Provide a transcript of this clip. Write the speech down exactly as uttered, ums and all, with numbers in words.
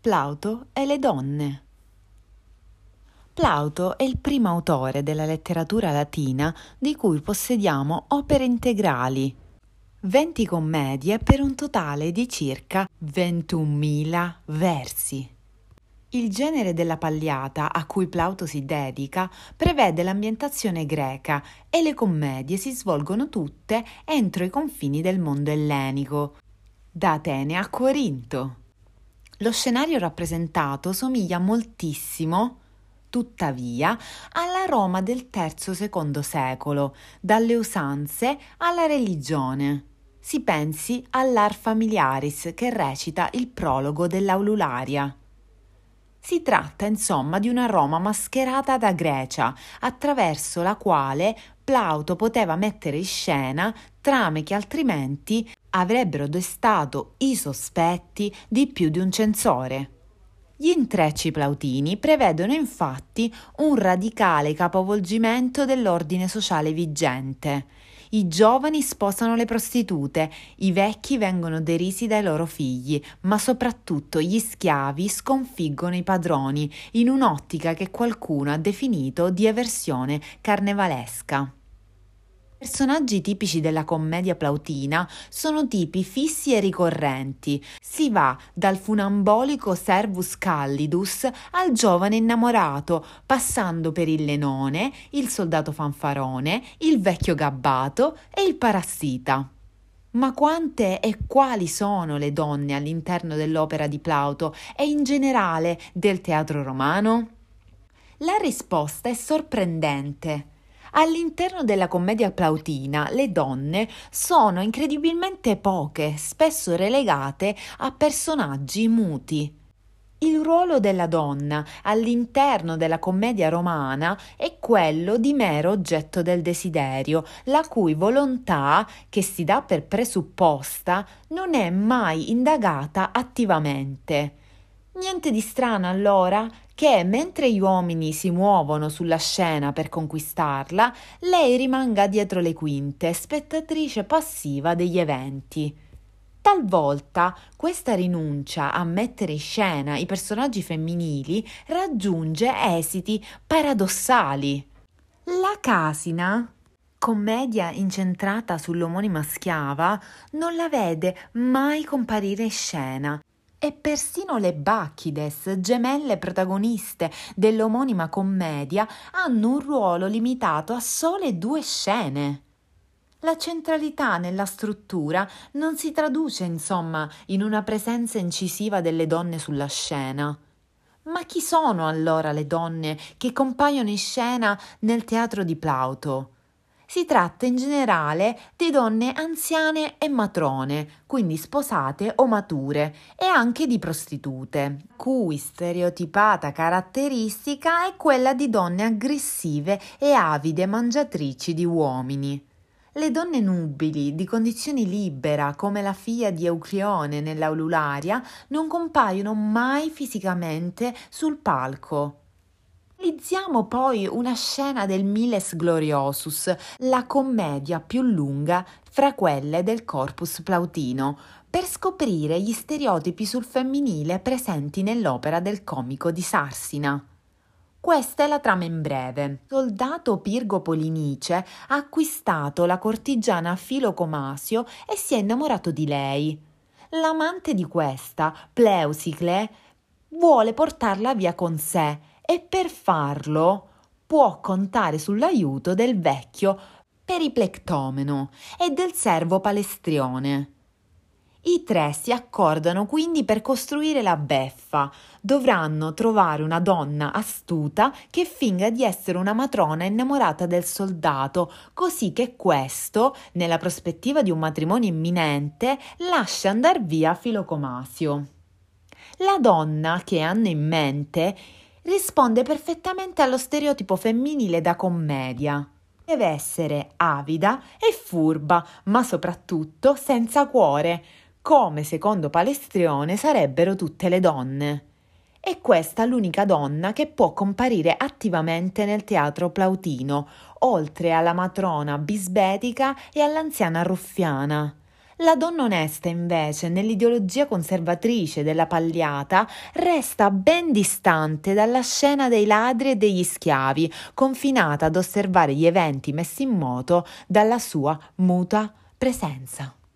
Plauto e le donne. Plauto è il primo autore della letteratura latina di cui possediamo opere integrali, venti commedie per un totale di circa ventunomila versi. Il genere della Pagliata a cui Plauto si dedica prevede l'ambientazione greca e le commedie si svolgono tutte entro i confini del mondo ellenico, da Atene a Corinto. Lo scenario rappresentato somiglia moltissimo, tuttavia, alla Roma del terzo secondo secolo, dalle usanze alla religione. Si pensi all'Ar Familiaris che recita il prologo dell'Aulularia. Si tratta, insomma, di una Roma mascherata da Grecia, attraverso la quale Plauto poteva mettere in scena trame che altrimenti avrebbero destato i sospetti di più di un censore. Gli intrecci plautini prevedono infatti un radicale capovolgimento dell'ordine sociale vigente. I giovani sposano le prostitute, i vecchi vengono derisi dai loro figli, ma soprattutto gli schiavi sconfiggono i padroni in un'ottica che qualcuno ha definito di eversione carnevalesca. Personaggi tipici della commedia plautina sono tipi fissi e ricorrenti. Si va dal funambolico Servus Callidus al giovane innamorato, passando per il lenone, il soldato fanfarone, il vecchio gabbato e il parassita. Ma quante e quali sono le donne all'interno dell'opera di Plauto e in generale del teatro romano? La risposta è sorprendente. All'interno della commedia plautina le donne sono incredibilmente poche, spesso relegate a personaggi muti. Il ruolo della donna all'interno della commedia romana è quello di mero oggetto del desiderio, la cui volontà, che si dà per presupposta, non è mai indagata attivamente. Niente di strano allora che, mentre gli uomini si muovono sulla scena per conquistarla, lei rimanga dietro le quinte, spettatrice passiva degli eventi. Talvolta questa rinuncia a mettere in scena i personaggi femminili raggiunge esiti paradossali. La Casina, commedia incentrata sull'omonima schiava, non la vede mai comparire in scena. E persino le Bacchides, gemelle protagoniste dell'omonima commedia, hanno un ruolo limitato a sole due scene. La centralità nella struttura non si traduce, insomma, in una presenza incisiva delle donne sulla scena. Ma chi sono allora le donne che compaiono in scena nel teatro di Plauto? Si tratta in generale di donne anziane e matrone, quindi sposate o mature, e anche di prostitute, cui stereotipata caratteristica è quella di donne aggressive e avide mangiatrici di uomini. Le donne nubili, di condizione libera, come la figlia di Euclione nell'Aulularia, non compaiono mai fisicamente sul palco. Analizziamo poi una scena del Miles Gloriosus, la commedia più lunga fra quelle del Corpus Plautino, per scoprire gli stereotipi sul femminile presenti nell'opera del comico di Sarsina. Questa è la trama in breve. Soldato Pirgo Polinice ha acquistato la cortigiana Filocomasio e si è innamorato di lei. L'amante di questa, Pleusicle, vuole portarla via con sé, e per farlo può contare sull'aiuto del vecchio Periplectomeno e del servo Palestrione. I tre si accordano quindi per costruire la beffa. Dovranno trovare una donna astuta che finga di essere una matrona innamorata del soldato, così che questo, nella prospettiva di un matrimonio imminente, lascia andar via Filocomasio. La donna che hanno in mente risponde perfettamente allo stereotipo femminile da commedia. Deve essere avida e furba, ma soprattutto senza cuore, come secondo Palestrione sarebbero tutte le donne. E questa è l'unica donna che può comparire attivamente nel teatro plautino, oltre alla matrona bisbetica e all'anziana ruffiana. La donna onesta, invece, nell'ideologia conservatrice della Pagliata, resta ben distante dalla scena dei ladri e degli schiavi, confinata ad osservare gli eventi messi in moto dalla sua muta presenza.